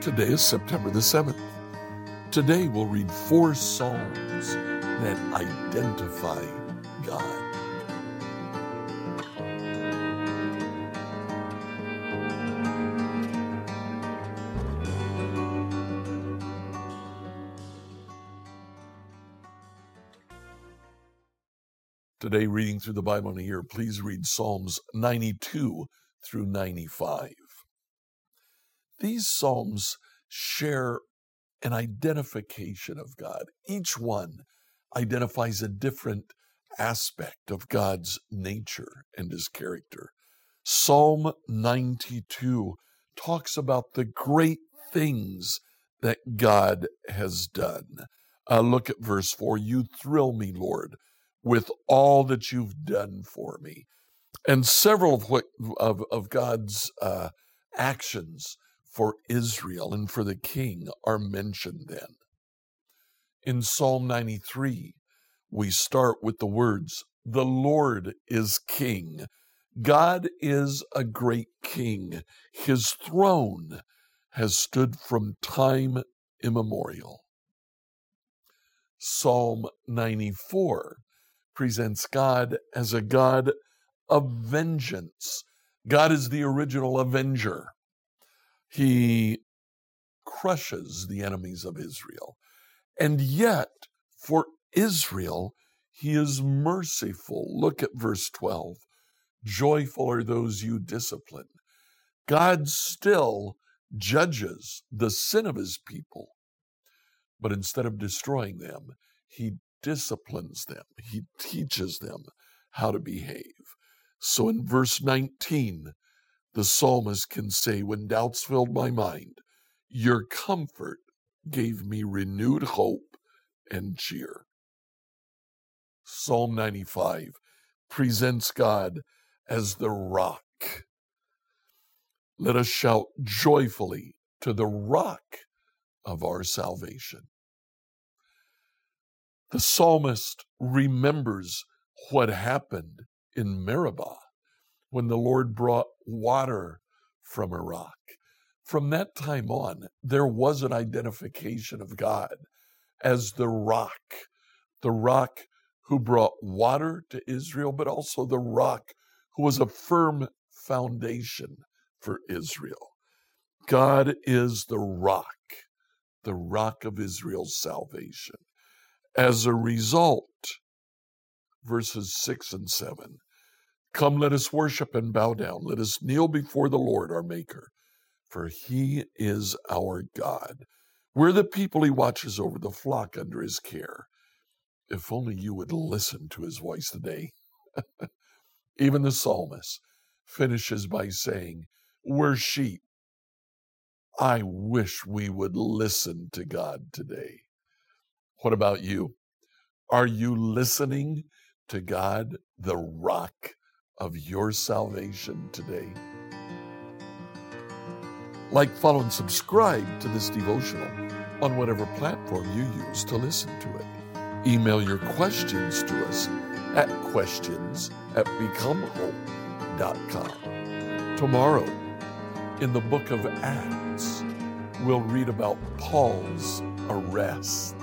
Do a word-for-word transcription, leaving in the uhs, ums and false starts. Today is September the seventh. Today we'll read four psalms that identify God. Today, reading through the Bible in a year, please read Psalms ninety-two through ninety-five. These psalms share an identification of God. Each one identifies a different aspect of God's nature and his character. Psalm ninety-two talks about the great things that God has done. Uh, look at verse four. You thrill me, Lord, with all that you've done for me. And several of what, of, of God's uh, actions for Israel and for the king are mentioned then. In Psalm ninety-three, we start with the words, the Lord is king. God is a great king. His throne has stood from time immemorial. Psalm ninety-four presents God as a God of vengeance. God is the original avenger. He crushes the enemies of Israel. And yet, for Israel, he is merciful. Look at verse twelve. Joyful are those you discipline. God still judges the sin of his people, but instead of destroying them, he disciplines them. He teaches them how to behave. So in verse nineteen, the psalmist can say, when doubts filled my mind, your comfort gave me renewed hope and cheer. Psalm ninety-five presents God as the rock. Let us shout joyfully to the rock of our salvation. The psalmist remembers what happened in Meribah when the Lord brought water from a rock. From that time on, there was an identification of God as the rock, the rock who brought water to Israel, but also the rock who was a firm foundation for Israel. God is the rock, the rock of Israel's salvation. As a result, verses six and seven, come, let us worship and bow down. Let us kneel before the Lord, our Maker, for he is our God. We're the people he watches over, the flock under his care. If only you would listen to his voice today. Even the psalmist finishes by saying, we're sheep. I wish we would listen to God today. What about you? Are you listening to God, the rock of your salvation today? Like, follow, and subscribe to this devotional on whatever platform you use to listen to it. Email your questions to us at questions at become hope dot com. Tomorrow, in the book of Acts, we'll read about Paul's arrest.